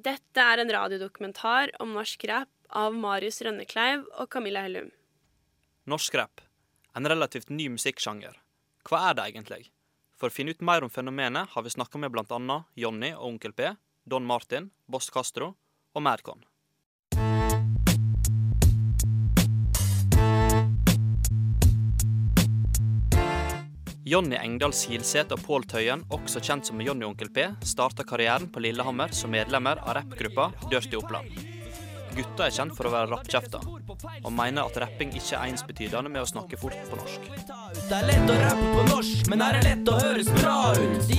Dette en radiodokumentar om norsk rap av Marius Rönnekleiv og Camilla Hellum. Norsk rap, en relativt ny musikksjanger. Hva det egentlig? For å finne ut mer om fenomenet har vi snakket med blant annet Johnny og Onkel P, Don Martin, Boss Castro og Merkonn. Johnny Engdal Silseth og Pål Tøyen, også kjent som Johnny Onkel P, startet karrieren på Lillehammer som medlemmer av rappgruppa Dørti Opplann. Gutta kjent for å være rappkjefter, og mener at rapping ikke ensbetydende med å snakke fort på norsk. Det lett å rappe på norsk, men det lett å høres bra ut.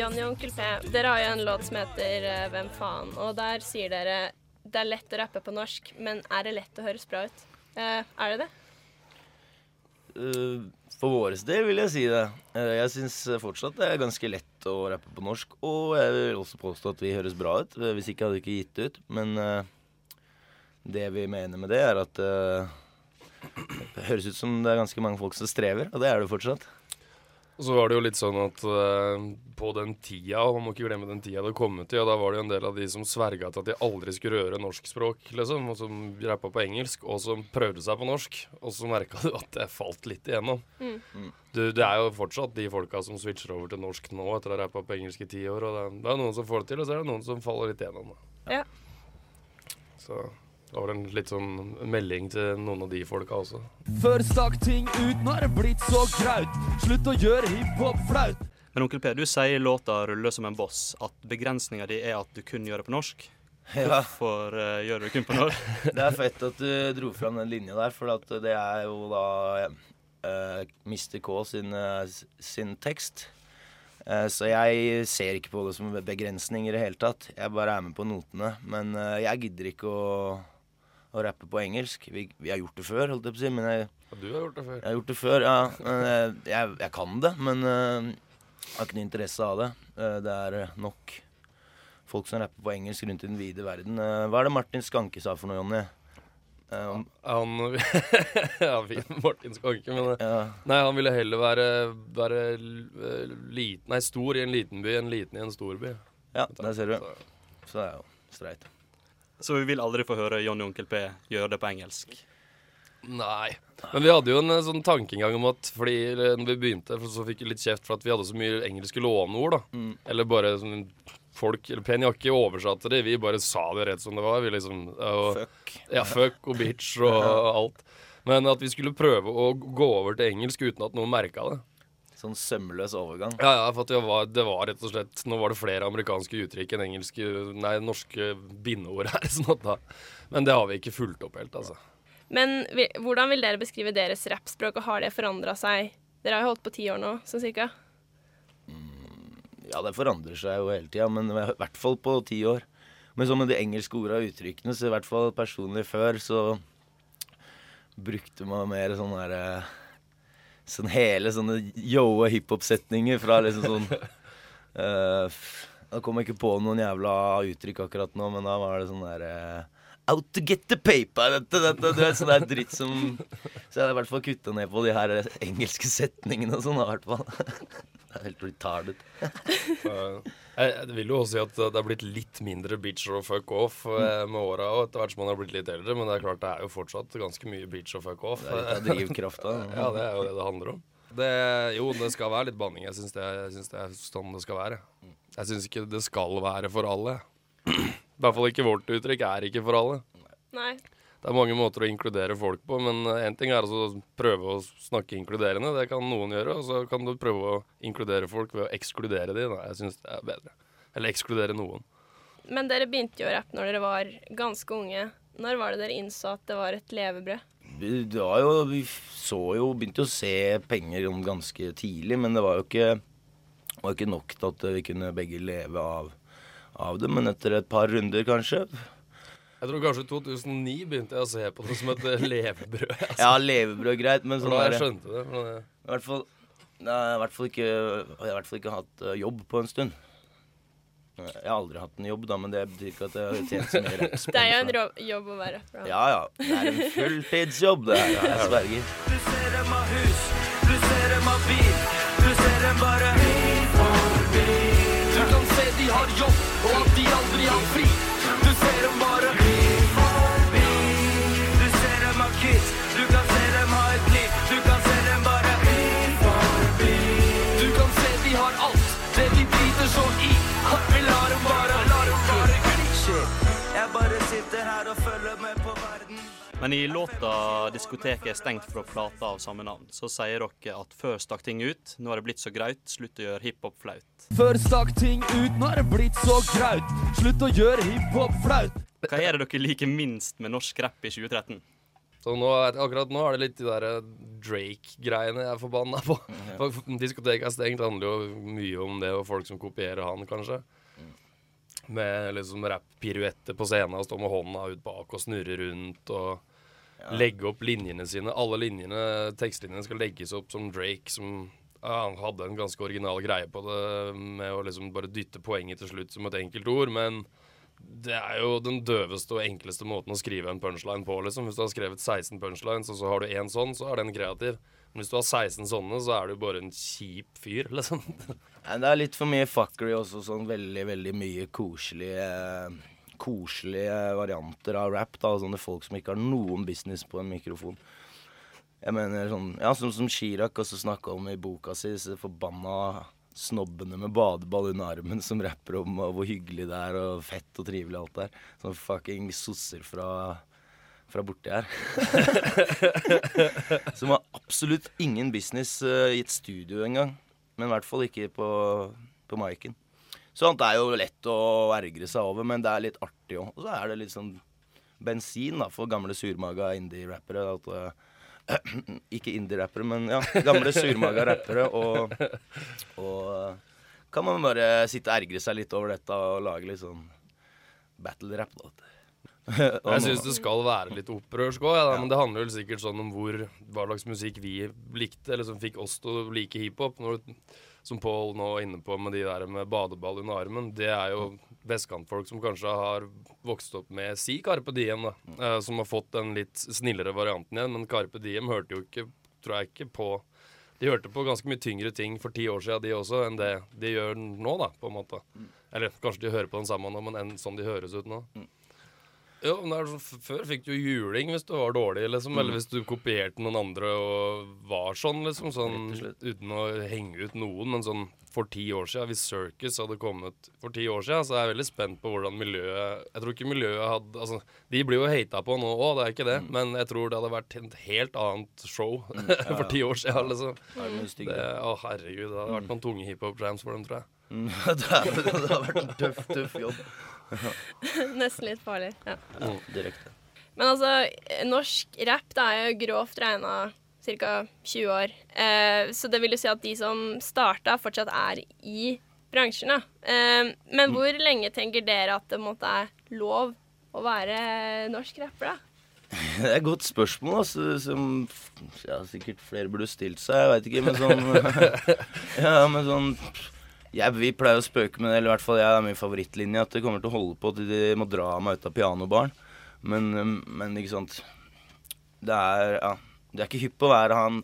Johnny Onkel P, dere har jo en låt som heter Hvem faen, og der sier dere det lett å rappe på norsk, men det lett å høres bra ut. Det det? For våres del vil jeg si det. Jeg synes fortsatt det ganske lett å rappe på norsk, og jeg vil også påstå at vi høres bra ut, hvis ikke hadde vi ikke gitt det ut. Men det vi mener med det at det høres ut som det ganske mange folk som strever, og det det fortsatt. Og så var det jo litt sånn at på den tida, og man må ikke glemme den tida det kom til, og da var det jo en del av de som sverget til at de aldri skulle røre norsk språk, liksom, og som rappet på engelsk, og som prøvde seg på norsk, og så merket du at det falt litt igjennom. Mm. Det jo fortsatt de folka som switcher over til norsk nå, etter å ha rappet på engelsk i 10 år, og det noen som får det til, og så det noen som faller litt igjennom. Ja. Så... Det var en litt sånn melding til noen av de folka også. Før stakk ting ut, nå det blitt så kraut. Slutt å gjøre hiphop flaut. Men Onkel P, du sier låta ruller som en boss, at begrensningen din at du kun gjør det på norsk. Ja. Hvorfor gjør du det kun på norsk? Det fett at du dro fram den linjen der, for at det jo da Mr. K sin tekst. Så jeg ser ikke på det som begrensninger I det hele tatt. Jeg bare med på notene, men jeg gidder ikke å rappe på engelsk. Vi har gjort det før, holdt jeg på å si, men du har gjort det før. Jeg har gjort det før, ja. Jeg kan det, men jeg har ikke noe interesse av det. Det nok folk som rapper på engelsk rundt I den vide verden. Hva det Martin Skanche sa for noe, Jonny? Han Martin Skanche, men ja. Nei, han ville heller være liten, nei, stor I en liten by enn liten I en stor by. Ja, det ser du. Så det jo streit. Så vi vil aldri få høre Johnny Onkel P gjøre det på engelsk? Nei, men vi hadde jo en sånn tankengang om at fordi når vi begynte, så fikk vi litt kjeft for at vi hadde så mye engelske låneord da, eller bare sånn folk, eller penjakke oversatte det, vi bare sa det rett som det var, vi liksom fuck. Ja, fuck og bitch og alt, men at vi skulle prøve å gå over til engelsk uten at noen merket det. Sånn sømmeløs overgang. Ja, for at det var rett og slett, nå var det flere amerikanske uttrykk enn engelske, nei, norske bindeord her, sånn at da, men det har vi ikke fulgt opp helt, altså. Men hvordan vil dere beskrive deres rappspråk, og har det forandret seg? Dere har jo holdt på 10 år nå, sånn cirka. Ja, det forandrer seg jo hele tiden, men I hvert fall på 10 år. Men så med de engelske ordene og uttrykkene, så I hvert fall personlig før, så brukte man mer sånn her, sånn hele sånne joa hiphop-setninger fra liksom sånn, da kom jeg ikke på noen jævla uttrykk akkurat nå, men da var det sånn der... Out to get the paper, du vet, sånn der dritt som... Så jeg hadde I hvert fall kuttet ned på de her engelske setningene og sånn, I hvert fall. Det helt retarded. Jeg vil jo også si at det har blitt litt mindre bitch og fuck off med åra, og etter hvert som man har blitt litt eldre, men det klart det jo fortsatt ganske mye bitch og fuck off. Det litt av drivkrafta. Ja, det jo det det handler om. Det skal være litt banning, jeg synes det sånn det skal være. Jeg synes ikke det skal være for alle, I hvert fall ikke vårt uttrykk ikke for alle. Nei. Det mange måter å inkludere folk på, men en ting altså å prøve å snakke inkluderende, det kan noen gjøre, og så kan du prøve å inkludere folk ved å ekskludere dem. Jeg synes det bedre. Eller ekskludere noen. Men dere begynte jo å rappe når dere var ganske unge. Når var det dere innså at det var et levebrød? Vi begynte å se penger om ganske tidlig, men det var jo ikke nok til at vi kunne begge leve av det, men etter et par runder kanskje. Jeg tror kanskje 2009 begynte jeg å se på det som et levebrød. Altså. Ja, levebrød, greit, men sånn der... Jeg skjønte det. Jeg har i hvert fall ikke hatt jobb på en stund. Jeg har aldri hatt en jobb da, men det betyr ikke at jeg har tjent så mye rett. Det jo en jobb å være rapper. Ja, det en fulltidsjobb det her, jeg sverger. Du ser dem av hus, du ser dem av bil, du ser dem bare bil for bil. Du kan se de har jobb, og at de aldri har fri. Men I låta diskoteket stengt fra plata av samme navn, så sier dere at før stakk ting ut, nå det blitt så greit, slutt å gjøre hiphop flaut. Før stakk ting ut, nå det blitt så greit, slutt å gjøre hiphop flaut. Hva det dere liker minst med norsk rap I 2013? Så nå, akkurat nå det litt de der Drake-greiene jeg forbannet på. Mm, ja. Diskoteket stengt handler jo mye om det, og folk som kopierer han kanskje. Med liksom rap-piruetter på scenen, og stå med hånda ut bak og snurre rundt, og... Ja. Legge opp linjene sine. Alle linjene, tekstlinjene skal legges opp som Drake, som han hadde en ganske original greie på det, med å liksom bare dytte poenget til slutt som et enkelt ord, men det jo den døveste og enkleste måten å skrive en punchline på, liksom. Hvis du har skrevet 16 punchlines, og så har du en sånn, så den kreativ. Men hvis du har 16 sånne, så du bare en kjip fyr, liksom. Ja, det litt for mye fuckery også, sånn veldig, veldig mye koselige... koselige varianter av rap da, sånne folk som ikke har noen business på en mikrofon. Jeg mener sånn, ja, som Chirac også snakket om I boka si, så forbanna snobbene med badeball under armen som rapper om hvor hyggelig det og fett og trivelig alt der. Sånn fucking sosser fra borte her. Som har absolutt ingen business I et studio en gang, men I hvert fall ikke på mic'en. Sånt jo lett å ergre seg over, men det litt artig også. Og så det litt sånn bensin da, for gamle surmaga indie-rappere. Ikke indie-rappere, men ja, gamle surmaga-rappere. Og kan man bare sitte og ergre seg litt over dette og lage litt sånn battle-rap da. Jeg synes det skal være litt opprørsk også, ja, men det handler jo sikkert sånn om hva slags musikk vi likte, eller som fikk oss til å like hiphop. Når som Pål nå inne på med de der med badeball under armen, det jo vestkantfolk som kanskje har vokst opp med si Karpe Diem da, som har fått den litt snillere varianten igjen, men Karpe Diem hørte jo ikke, tror jeg ikke på, de hørte på ganske mye tyngre ting for 10 år siden de også, enn det de gjør nå da, på en måte. Eller kanskje de hører på den samme nå, men enn sånn de høres ut nå. Jo, men før fikk du juling hvis du var dårlig, liksom, eller hvis du kopierte noen andre og var sånn, liksom, sånn, uten å henge ut noen, men sånn, for 10 år siden, hvis Circus hadde kommet for 10 år siden, så jeg veldig spent på hvordan miljøet, jeg tror ikke miljøet hadde, altså, de blir jo hatet på nå, det ikke det, men jeg tror det hadde vært et helt annet show for 10 år siden, liksom. Det, herregud, det hadde vært noen tunge hiphop-jams for dem, tror jeg. Det har vært en tøff jobb. Nesten litt farlig, ja. Ja, direkte. Men altså, norsk rap det jo grovt regnet cirka 20 år, så det vil jo si at de som startet fortsatt I bransjen da. Men hvor lenge tenker dere at det måtte lov å være norsk rapper da? Det et godt spørsmål, altså, som ja, sikkert flere burde stilt seg, jeg vet ikke, men sånn, ja, men sånn... vi pleier å spøke med det, eller I hvert fall jeg min favorittlinje, at det kommer til å holde på til de må dra meg ut av pianobaren. Men ikke sant, det ja, det ikke hypp å være han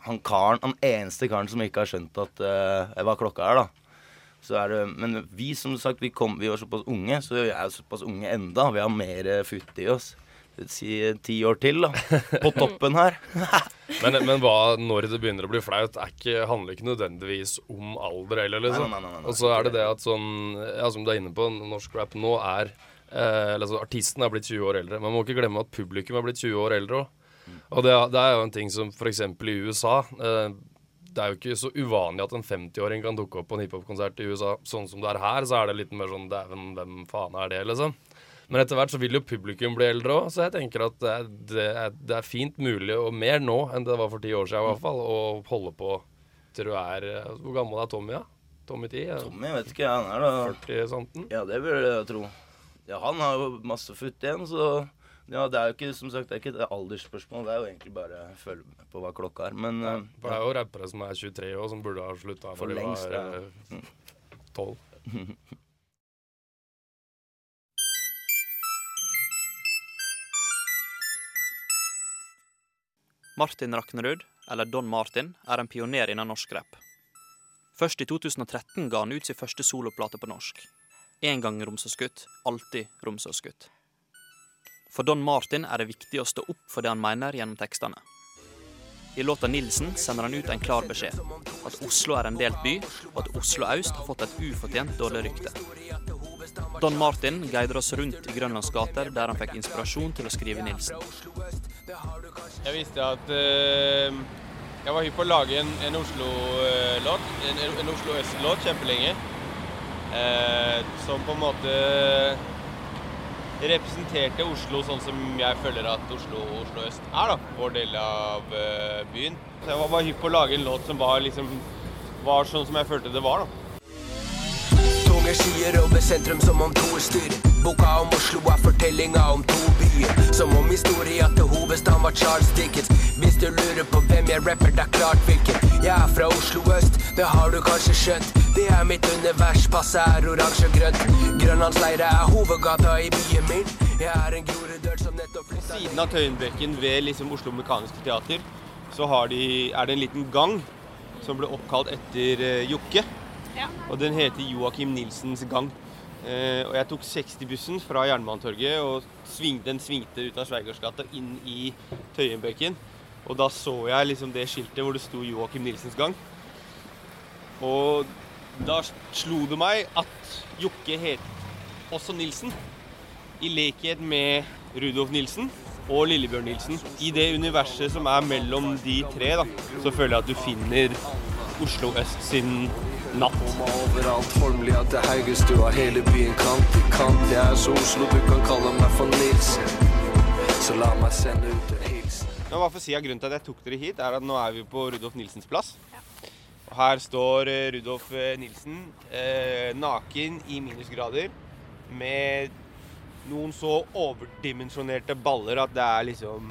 eneste karen som ikke har skjønt at hva klokka da. Så det, men vi som sagt, vi var såpass unge, så vi såpass unge enda, vi har mer futt I oss. Si 10 år til da, på toppen her. men hva, når det begynner å bli flaut, handler ikke nødvendigvis om alder eller liksom. Nei. Og så det at sånn, ja, som du inne på, norsk rap nå altså, artisten blitt 20 år eldre, man må ikke glemme at publikum blitt 20 år eldre også. Og det jo en ting som for eksempel I USA, det jo ikke så uvanlig at en 50-åring kan dukke opp på en hiphop-konsert I USA, sånn som det her, så det litt mer sånn, hvem faen det liksom? Men etter hvert så vil jo publikum bli eldre også, så jeg tenker at det fint mulig, og mer nå enn det var for 10 år siden I hvert fall, å holde på til du hvor gammel Tommy da? Tommy 10? Tommy, vet ikke, han da 40-somten? Ja, det vil jeg tro. Ja, han har jo masse futt igjen, så ja, det jo ikke, som sagt, det ikke et aldersspørsmål, det jo egentlig bare å følge med på hva klokka men... Ja, for det jo rappere som 23 år, som burde ha sluttet for de var lengst, ja. 12. Martin Raknerud, eller Don Martin, en pioner innen norsk rap. Først I 2013 ga han ut sin første soloplate på norsk. En gang romsøskutt, alltid romsøskutt. For Don Martin det viktig å stå opp for det han mener gjennom tekstene. I låta Nilsen sender han ut en klar beskjed, at Oslo en delt by, og at Oslo Øst har fått et ufortjent dårlig rykte. Don Martin guider oss rundt I Grønlands gater der han fikk inspirasjon til å skrive Nilsen. Jag visste att jag var hypp på lagen en Oslo-låt, en Oslo Öst-låt jättelänge. Som på en måte representerade Oslo sånn som jag följer att Oslo Öst är då, vår del av byn. Så jag var hypp på lagen en låt som var liksom var sånn som jag følte det var då. Tunge skyer over sentrum som om to styr. Boka om Oslo fortellinga om to byer. Som om historia til hovedstaden var Charles Dickens. Hvis du lurer på hvem jeg rapper, det klart hvilken. Jeg fra Oslo Øst, det har du kanskje skjønt. Det mitt univers, passet oransje og grønt. Grønlandsleire hovedgata i byen min. Jeg en Grorudan som nettopp flyttet. På siden av Tøyenbekken ved liksom Oslo Mekaniske Teater, så har de, det en liten gang som ble oppkalt etter Jokke. Ja. Og den heter Joachim Nielsens gång. Og jeg tok 60-bussen fra Jernbanetorget og den svingte ut av Sveigårdsgata inn I Tøyenbekken. Og da så jeg liksom det skiltet hvor det stod Joachim Nielsens gång. Og da slo det meg at Jokke het også Nilsen, I likhet med Rudolf Nilsen og Lillebjörn Nielsen. I det universet som mellom de tre da, så føler jeg at du finner Oslo Øst sin natt. Overalt formelig at det Haugestua hele byen kant I kant. Jeg så Oslo, du kan kalle meg for Nilsen. Så la meg sende ut en hilsen. Nå, hva for si av grunnen til at jeg tok dere hit at nå vi på Rudolf Nilsens plass. Og her står Rudolf Nilsen naken I minusgrader med noen så overdimensionerte baller at det liksom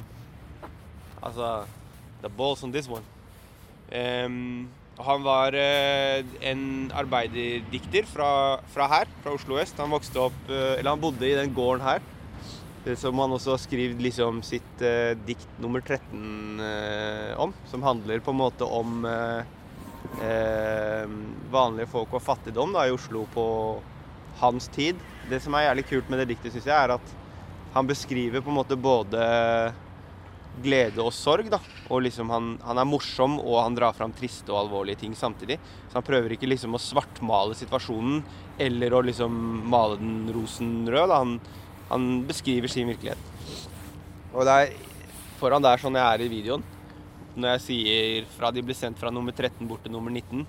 altså, the balls on this one. Han var en arbeiderdikter fra her, fra Oslo Øst. Han vokste opp, eller han bodde I den gården her, som han også har skrivet liksom sitt dikt nummer 13 om, som handler på en måte om vanlige folk og fattigdom da, I Oslo på hans tid. Det som jævlig kult med det diktet, synes jeg, at han beskriver på en måte både glede og sorg da, og liksom han morsom og han drar fram triste og alvorlige ting samtidig, så han prøver ikke liksom å svartmale situasjonen eller å liksom male den rosenrød da, han beskriver sin virkelighet og der, foran der sånn jeg i videoen når jeg sier fra de blir sendt fra nummer 13 bort til nummer 19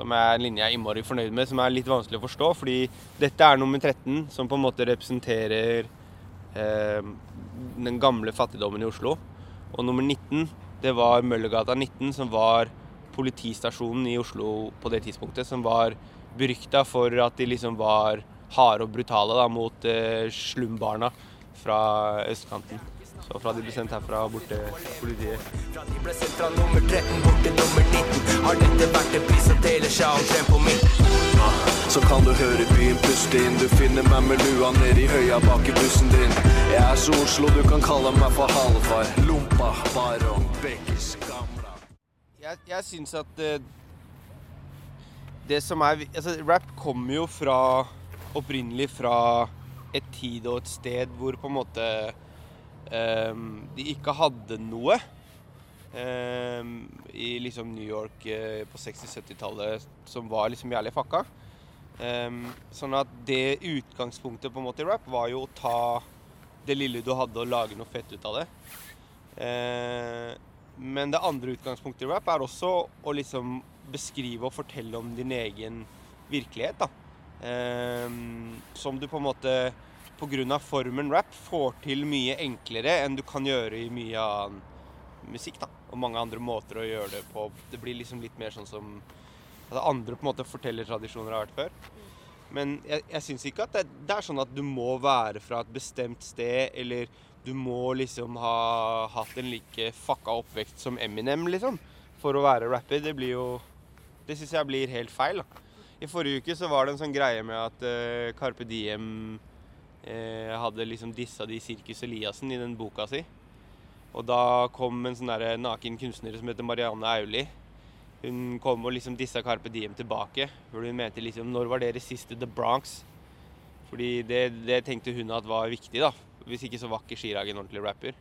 som en linje jeg innmari fornøyd med, som litt vanskelig å forstå fordi dette nummer 13 som på en måte representerer den gamle fattigdommen I Oslo og nummer 19, det var Møllergata 19 som var politistasjonen I Oslo på det tidspunktet som var berykta for at de liksom var harde og brutale da, mot slumbarna fra østkanten så fra de ble sendt herfra bort til politiet fra de ble sendt fra nummer 13 bort til nummer 19 har dette vært en pris som deler seg omtrent på min Så kan du høre byen puste inn Du finner meg med lua ned I høya bak I bussen din Jeg så Oslo, du kan kalle meg for halvfar Lompa, baron, bekkes, gamla Jeg synes at Det som altså, rap kommer jo opprinnelig fra et tid og et sted hvor på en måte De ikke hadde noe I liksom New York på 60-70-tallet Som var liksom jævlig fakka sånn at det utgangspunktet på en måte I rap var jo å ta det lille du hadde og lage noe fett ut av det men det andre utgangspunktet I rap også å liksom beskrive og fortelle om din egen virkelighet da som du på en måte på grunn av formen rap får til mye enklere enn du kan gjøre I mye annen musikk da og mange andre måter å gjøre det på det blir liksom litt mer sånn som Altså andre på en måte fortellertradisjoner har vært før. Men jeg synes ikke at det sånn at du må være fra et bestemt sted, eller du må liksom ha hatt en like fucka oppvekst som Eminem, liksom, for å være rapper. Det blir jo, det synes jeg blir helt feil, da. I forrige uke så var det en sånn greie med at Karpe Diem hadde liksom dissa de Sirkus Eliassen I den boka si. Og da kom en sånn der naken kunstner som heter Marianne Aulie, Hun kom og liksom dissa Karpe Diem tilbake, hvor hun mente liksom, når var dere siste The Bronx? Fordi det tenkte hun at var viktig da, hvis ikke så var ikke Chirag en ordentlig rapper.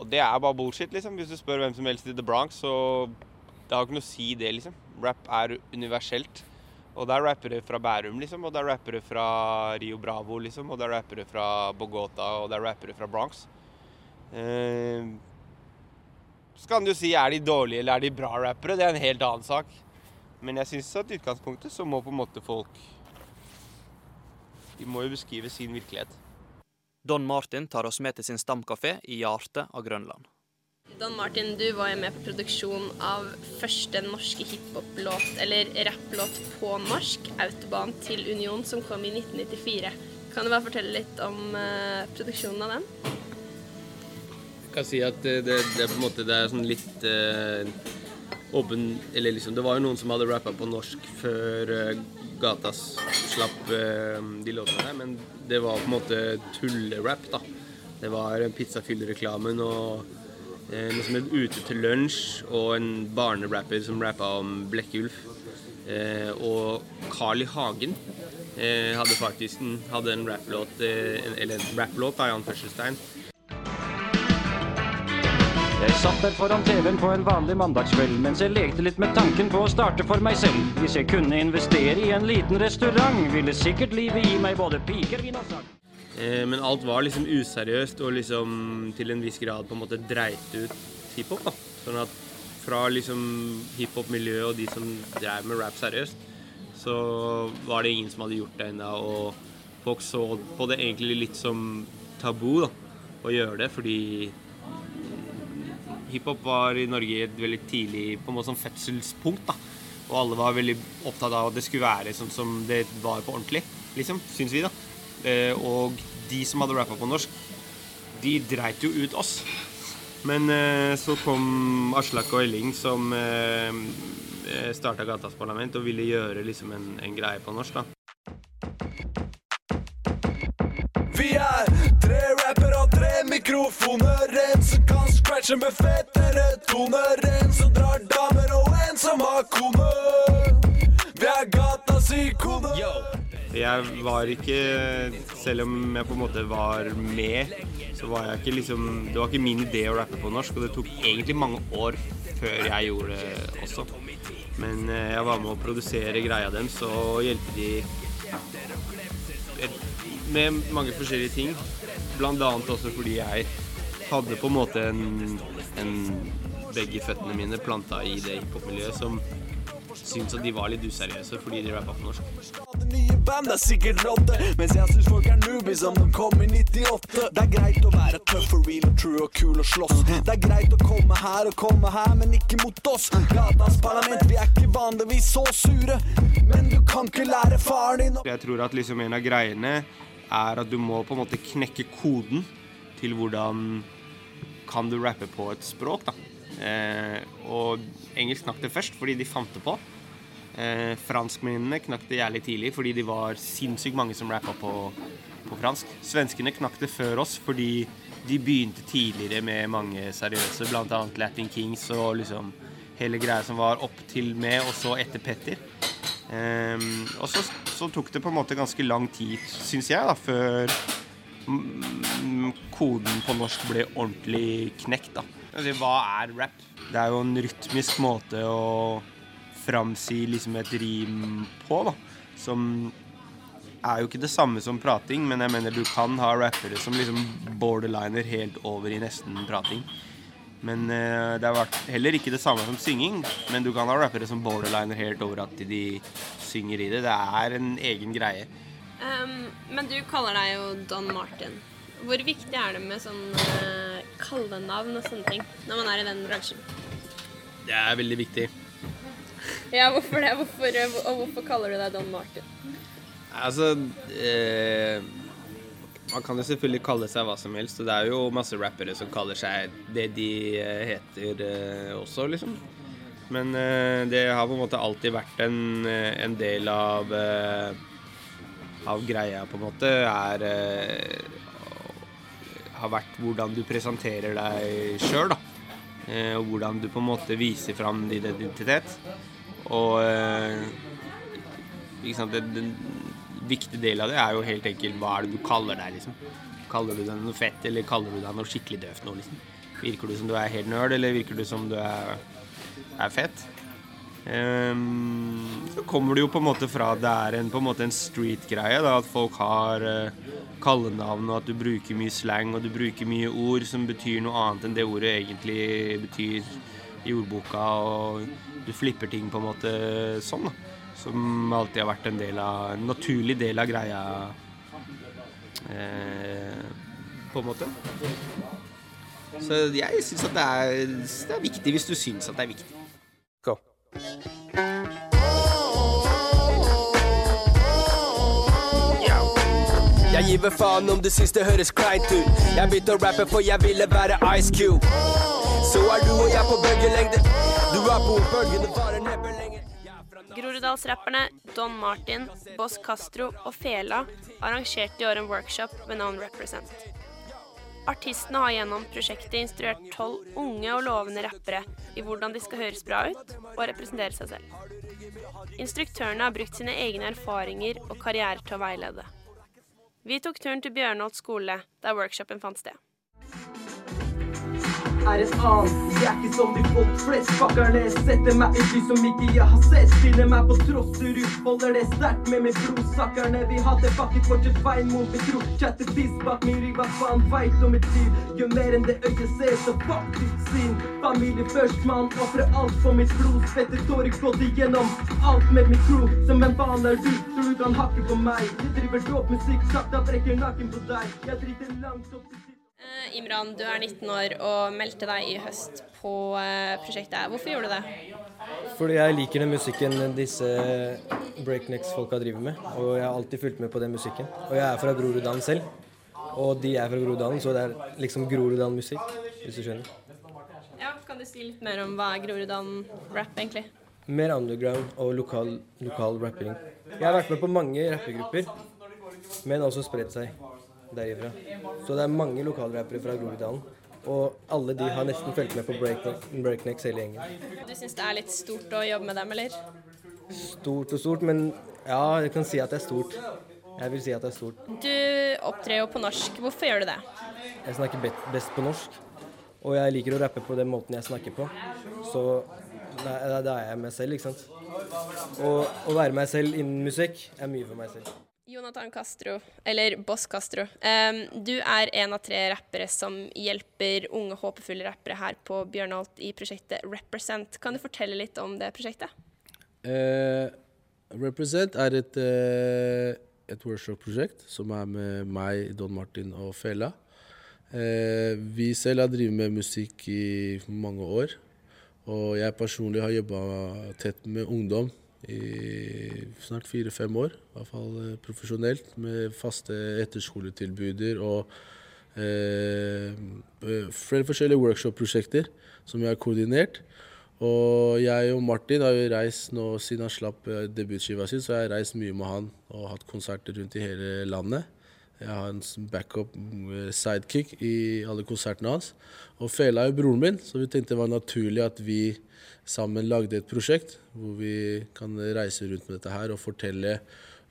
Og det bare bullshit liksom, hvis du spør hvem som helst I The Bronx, så det har ikke noe å si det liksom. Rap universelt, og det rappere fra Bærum liksom, og det rappere fra Rio Bravo liksom, og det rappere fra Bogota, og det rappere fra Bronx. Så kan du si, er de dårlige eller er de bra rappere? Det er en helt annen sak. Men jeg synes at i utgangspunktet så må på en måte folk, de må jo beskrive sin virkelighet. Don Martin tar oss med til sin stamkafé i hjertet av Grønland. Don Martin, du var jo med på produksjon av første norske hiphop-låt, eller rapplåt på norsk, Autobahn til Union, som kom i 1994. Kan du bare fortelle litt om produksjonen av den? Jeg kan si at det på en måte det er sånn litt åpen, eller liksom, det var jo noen som hadde rappet på norsk før Gatas slapp de låtene der, men det var på en måte tullerap da. Det var en pizzafyllreklamen og noe som het ute til lunsj, og en barnerapper som rappet om Blekkulf. Og Carly Hagen hadde faktisk en rapplåt, eller en rapplåt av Jan Førstestein. Jeg satt der foran TV-en på en vanlig mandagskveld, mens jeg lekte litt med tanken på å starte for meg selv. Hvis jeg kunne investere i en liten restaurant, ville sikkert livet gi meg både piker, vin og sang. Men allt var liksom useriöst och liksom till en viss grad på något sätt drejt ut hiphop då. Så att från liksom hiphopmiljö och de som drev med rap seriöst så var det ingen som hade gjort det innan och folk såg på det egentligen lite som tabu då och gör det för hiphop var i Norge ett väldigt tidigt på något som födselspunkt då och alla var väldigt upptagna av att det skulle vara sånt som det var på ordentligt liksom syns vi då. Og de som hadde rappet på norsk, de dreit jo ut oss. Men så kom Arslan og Eiling som startet Gatas Parlament og ville gjøre liksom en greie på norsk da. Vi tre rapper og tre mikrofoner, en som kan scratche med fettere toner, en som drar damer og en som har kone. Vi Gatas ikoner. Jeg var ikke, selv om jeg på en måte var med, så var jeg ikke liksom, det var ikke min idé å rappe på norsk, og det tok egentlig mange år før jeg gjorde det også. Men jeg var med å produsere greia dem, så hjelper de med mange forskjellige ting, blant annet også fordi jeg hadde på en måte en begge føttene mine planta i det hiphop-miljøet som syns at de var litt useriøse fordi de rappet på norsk. Nye band sikkert rådde, mens jeg synes folk newbies som de kom i 98. Det greit å være tøff og real og true og kul og slåss. Det greit å komme her, men ikke mot oss. Gatas parlament, vi ikke vanligvis så sure, men du kan ikke lære faren din. Jeg tror at liksom en av greiene at du må på en måte knekke koden til hvordan kan du rappe på et språk da. Og engelsk knakk det først fordi de fant det på. Franskmennene knakk det jævlig tidlig fordi de var sinnssykt mange som rappet på fransk. Svenskene knakk det før oss fordi de begynte tidligere med mange seriøse, blant annet Latin Kings og liksom hele greia som var opp til med og så Etter Petter. Og så tok det på en måte ganske lang tid, synes jeg da, før koden på norsk ble ordentlig knekt da. Hva rap? Det jo en rytmisk måte å framsi liksom et rim på da, som jo ikke det samme som prating, men jeg mener du kan ha rappere som liksom borderliner helt over i nesten prating, men det vært heller ikke det samme som synging, men du kan ha rappere som borderliner helt over at de synger i det, det en egen greie. Men du kaller deg jo Don Martin. Hvor viktig det med sånne kallenavn og sånne ting når man i den bransjen? Det veldig viktig. Ja, hvorfor det? Hvorfor kaller du deg Don Martin? Altså, man kan jo selvfølgelig kalle seg hva som helst, og det jo masse rappere som kaller seg det de heter også, liksom. Men det har på en måte alltid vært en del av greia, på en måte, har vært hvordan du presenterer deg selv, da. Og hvordan du på en måte viser fram din identitet. Og ikke sant, den viktige delen av det jo helt enkelt hva det du kaller deg, liksom. Kaller du deg noe fett, eller kaller du deg noe skikkelig døft nå, liksom? Virker du som du helt nerd, eller virker du som du fett? Så kommer det jo på en måte fra det en, på en måte en street-greie da, at folk har kallenavn og at du bruker mye slang og du bruker mye ord som betyr noe annet enn det ordet egentlig betyr I ordboka og du flipper ting på en måte sånn da, som alltid har vært en, del av, en naturlig del av greia på en måte så jeg synes at det viktig hvis du synes at det viktig Go. Jeg giver fan om det siste høres kleint ut Jeg begynte å rappe for jeg ville være Ice Cube Så du og jeg på bølgelengde Du på bølgene, bare neppe lenger Groruddalsrapperne Don Martin, Boss Castro og Fela arrangerte I år en workshop med navn Represent Artistene har gjennom prosjektet instruert 12 unge og lovende rappere I hvordan de skal høres bra ut og representere seg selv. Instruktørene har brukt sine egne erfaringer og karriere til å veilede. Vi tok turen til Bjørnholt skole, der workshopen fant sted. Æres an, jeg ikke som de folk flest Fuckernes, setter meg ut I som ikke jeg har sett Stiller meg på trosser, utholder det sterkt med min bro Sakkerne, vi hadde fucket fortsatt veien mot min tro Chatter fist bak min rygg, hva faen veit om mitt liv Gjør mer enn det øyet ser, så fuck ditt sin Familie først, man offrer alt for mitt blod Svetter tårer gått igjennom, alt med min tro Som en faen du, tror du kan hakke på meg Jeg driver dåp musikk, sakta brekker nakken på deg Jeg driter langt opp til Imran, du 19 år og meldte deg I høst på prosjektet. Hvorfor gjorde du det? Fordi jeg liker den musikken disse breaknecks-folka driver med, og jeg har alltid fulgt med på den musikken. Og jeg fra Grorudan selv, og de fra Grorudan, så det liksom Grorudan-musikk, hvis du skjønner. Ja, kan du si litt mer om hva Grorudan-rap egentlig? Mer underground og lokal rapping. Jeg har vært med på mange rappegrupper, men også spredt seg. Derifra. Så det mange lokalrappere fra Groruddalen, og alle de har nesten fulgt med på breaknecks hele gjengen. Du synes det litt stort å jobbe med dem, eller? Stort og stort, men ja, jeg kan si at det stort. Jeg vil si at det stort. Du opptrer jo på norsk. Hvorfor gjør du det? Jeg snakker best på norsk, og jeg liker å rappe på den måten jeg snakker på. Så da jeg meg selv, ikke sant? Og å være meg selv innen musikk mye for meg selv. Jonathan Castro, eller Boss Castro. Du en av 3 rappere som hjelper unge håpefulle rappere her på Bjørnholt I prosjektet Represent. Kan du fortelle litt om det prosjektet? Represent et workshop-prosjekt som med meg, Don Martin og Fela. Vi selv har drivet med musikk I mange år, og jeg personlig har jobbet tett med ungdom. I snart 4-5 år, I hvert fall profesjonelt, med faste etterskoletilbuder og flere forskjellige workshop-prosjekter som jeg har koordinert. Og jeg og Martin har jo reist nå siden han slapp debutskiva sin, så jeg har reist mye med han og hatt konserter rundt I hele landet. Jeg har hans backup sidekick I alle konsertene hans. Og Fela jo broren min, så vi tenkte det var naturlig at vi sammen lagde et prosjekt hvor vi kan reise rundt med dette her og fortelle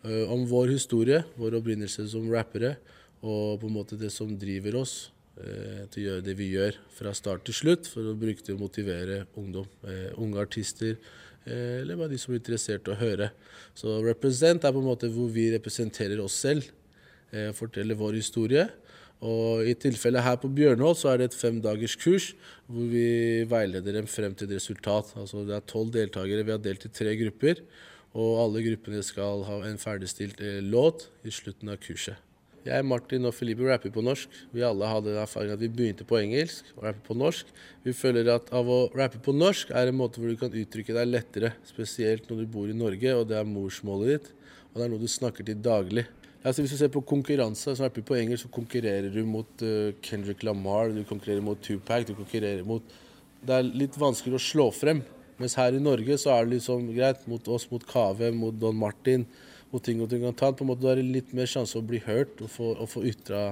om vår historie, vår opprinnelse som rappere og på en måte det som driver oss til å gjøre det vi gjør fra start til slutt for å bruke til å motivere ungdom, unge artister eller bare de som interessert å høre. Så Represent på en måte hvor vi representerer oss selv, forteller vår historie Og I tilfellet her på Bjørnholt så det et 5-dagers kurs hvor vi veileder dem frem til et resultat. Altså det 12 deltakere, vi har delt I 3 grupper, og alle gruppene skal ha en ferdigstilt låt I slutten av kurset. Jeg, Martin og Felipe rapper på norsk. Vi alle hadde erfaring at vi begynte på engelsk og rapper på norsk. Vi føler at av å rappe på norsk en måte hvor du kan uttrykke deg lettere, spesielt når du bor I Norge, og det morsmålet ditt, og det noe du snakker til daglig. Altså hvis du ser på konkurranse, som på engelsk, så konkurrerer du mot Kendrick Lamar, du konkurrerer mot Tupac, du konkurrerer mot... Det litt vanskelig å slå frem, mens her I Norge så det liksom greit mot oss, mot Kaveh, mot Don Martin, mot ting og ting og annet. På en måte har du litt mer sjanse å bli hørt og få ytre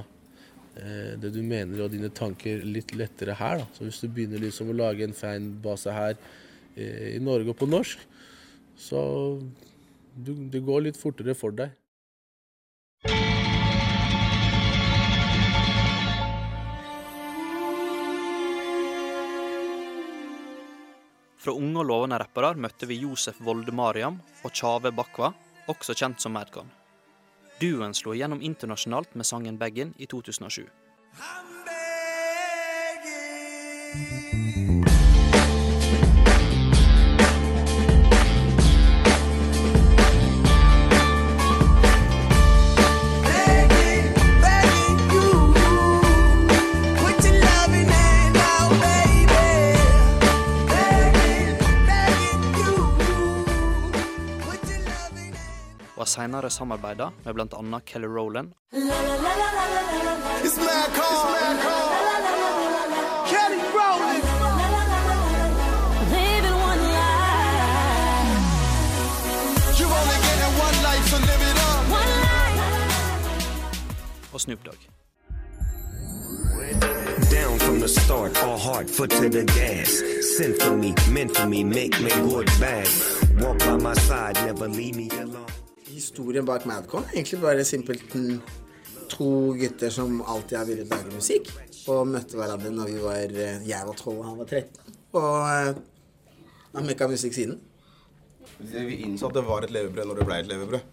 det du mener og dine tanker litt lettere her. Da. Så hvis du begynner liksom å lage en fanbase her I Norge og på norsk, så det går litt fortere for deg. Fra unge og lovende rappere møtte vi Josef Voldemariam og Kaveh Bakwa, også kjent som Madcon. Duoen slo gjennom internasjonalt med sangen Baggin i 2007. Og senere samarbeidet med blant annet Kelly Rowland og Snoop Dogg. Down from the start, all hard, foot to the gas. Send for me, meant for me, make me good bad. Walk by my side, never leave me alone. Historien bak Madcon er egentlig bare simpelt to gutter som alltid har villet lage musikk og møtte hverandre når vi var, jeg var 12 og han var 13 og han mekket musikk siden. Vi innså at det var et levebrød når det ble et levebrød.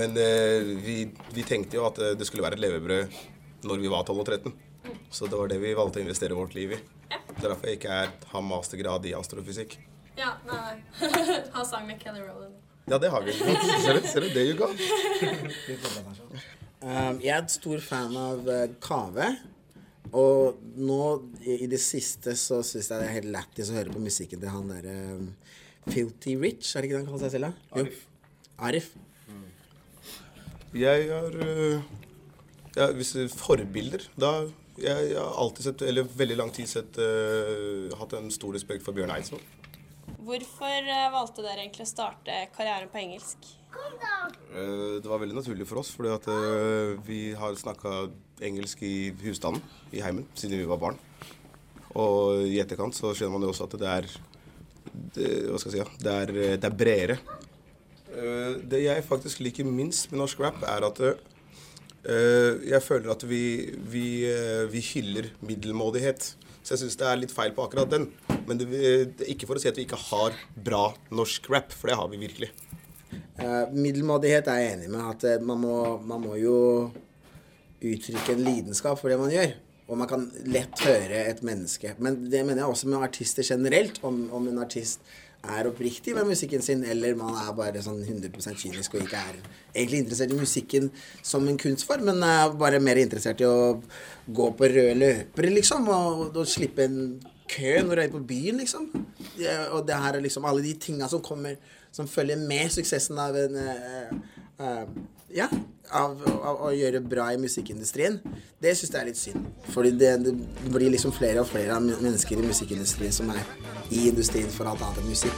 Men vi tenkte jo at det skulle være et levebrød når vi var 12 og 13, så det var det vi valgte å investere vårt liv i. Derfor jeg ikke har mastergrad i astrofysikk. Ja, nei, han sang med Kelly Rowland. Ja, det har vi. Ser du? There you go. Jeg en stor fan av Kaveh, og nå i det siste så synes jeg det helt lættis å høre på musikken til han der Filthy Rich, det ikke det han kaller seg selv da? Arif. Jeg visse forbilder. Jeg har alltid sett, eller veldig lang tid sett, hatt en stor respekt for Bjørn Eidsvoll. Hvorfor valgte dere egentlig å starte karrieren på engelsk? Det var veldig naturlig for oss, fordi at vi har snakket engelsk i husstanden, i heimen, siden vi var barn. Og i etterkant så skjønner man jo også at det er bredere. Det jeg faktisk liker minst med norsk rap er at jeg føler at vi hyller middelmådighet. Så jeg synes det litt feil på akkurat den. Men det ikke for å si at vi ikke har bra norsk rap, for det har vi virkelig. Middelmådighet jeg enig med, at man må jo uttrykke en lidenskap for det man gjør. Og man kan lett høre et menneske. Men det mener jeg også med artister generelt, om en artist oppriktig med musikken sin, eller man bare sånn 100% kynisk og ikke egentlig interessert i musikken som en kunstform, men bare mer interessert i å gå på røde løpere, liksom, og slippe en kø når du på byen, liksom. Og det her liksom alle de tingene som kommer, som følger med suksessen av av å gjøre bra i musikkindustrien. Det synes jeg litt synd, fordi det blir liksom flere og flere mennesker i musikkindustrien som i industrien for alt annet enn musikk.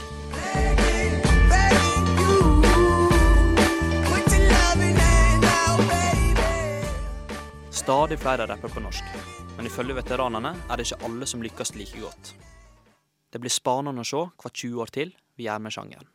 Stadig flere rapper på norsk, men ifølge veteranene det ikke alle som lykkes like godt. Det blir spanende å se hva 20 år til vi med sjangeren.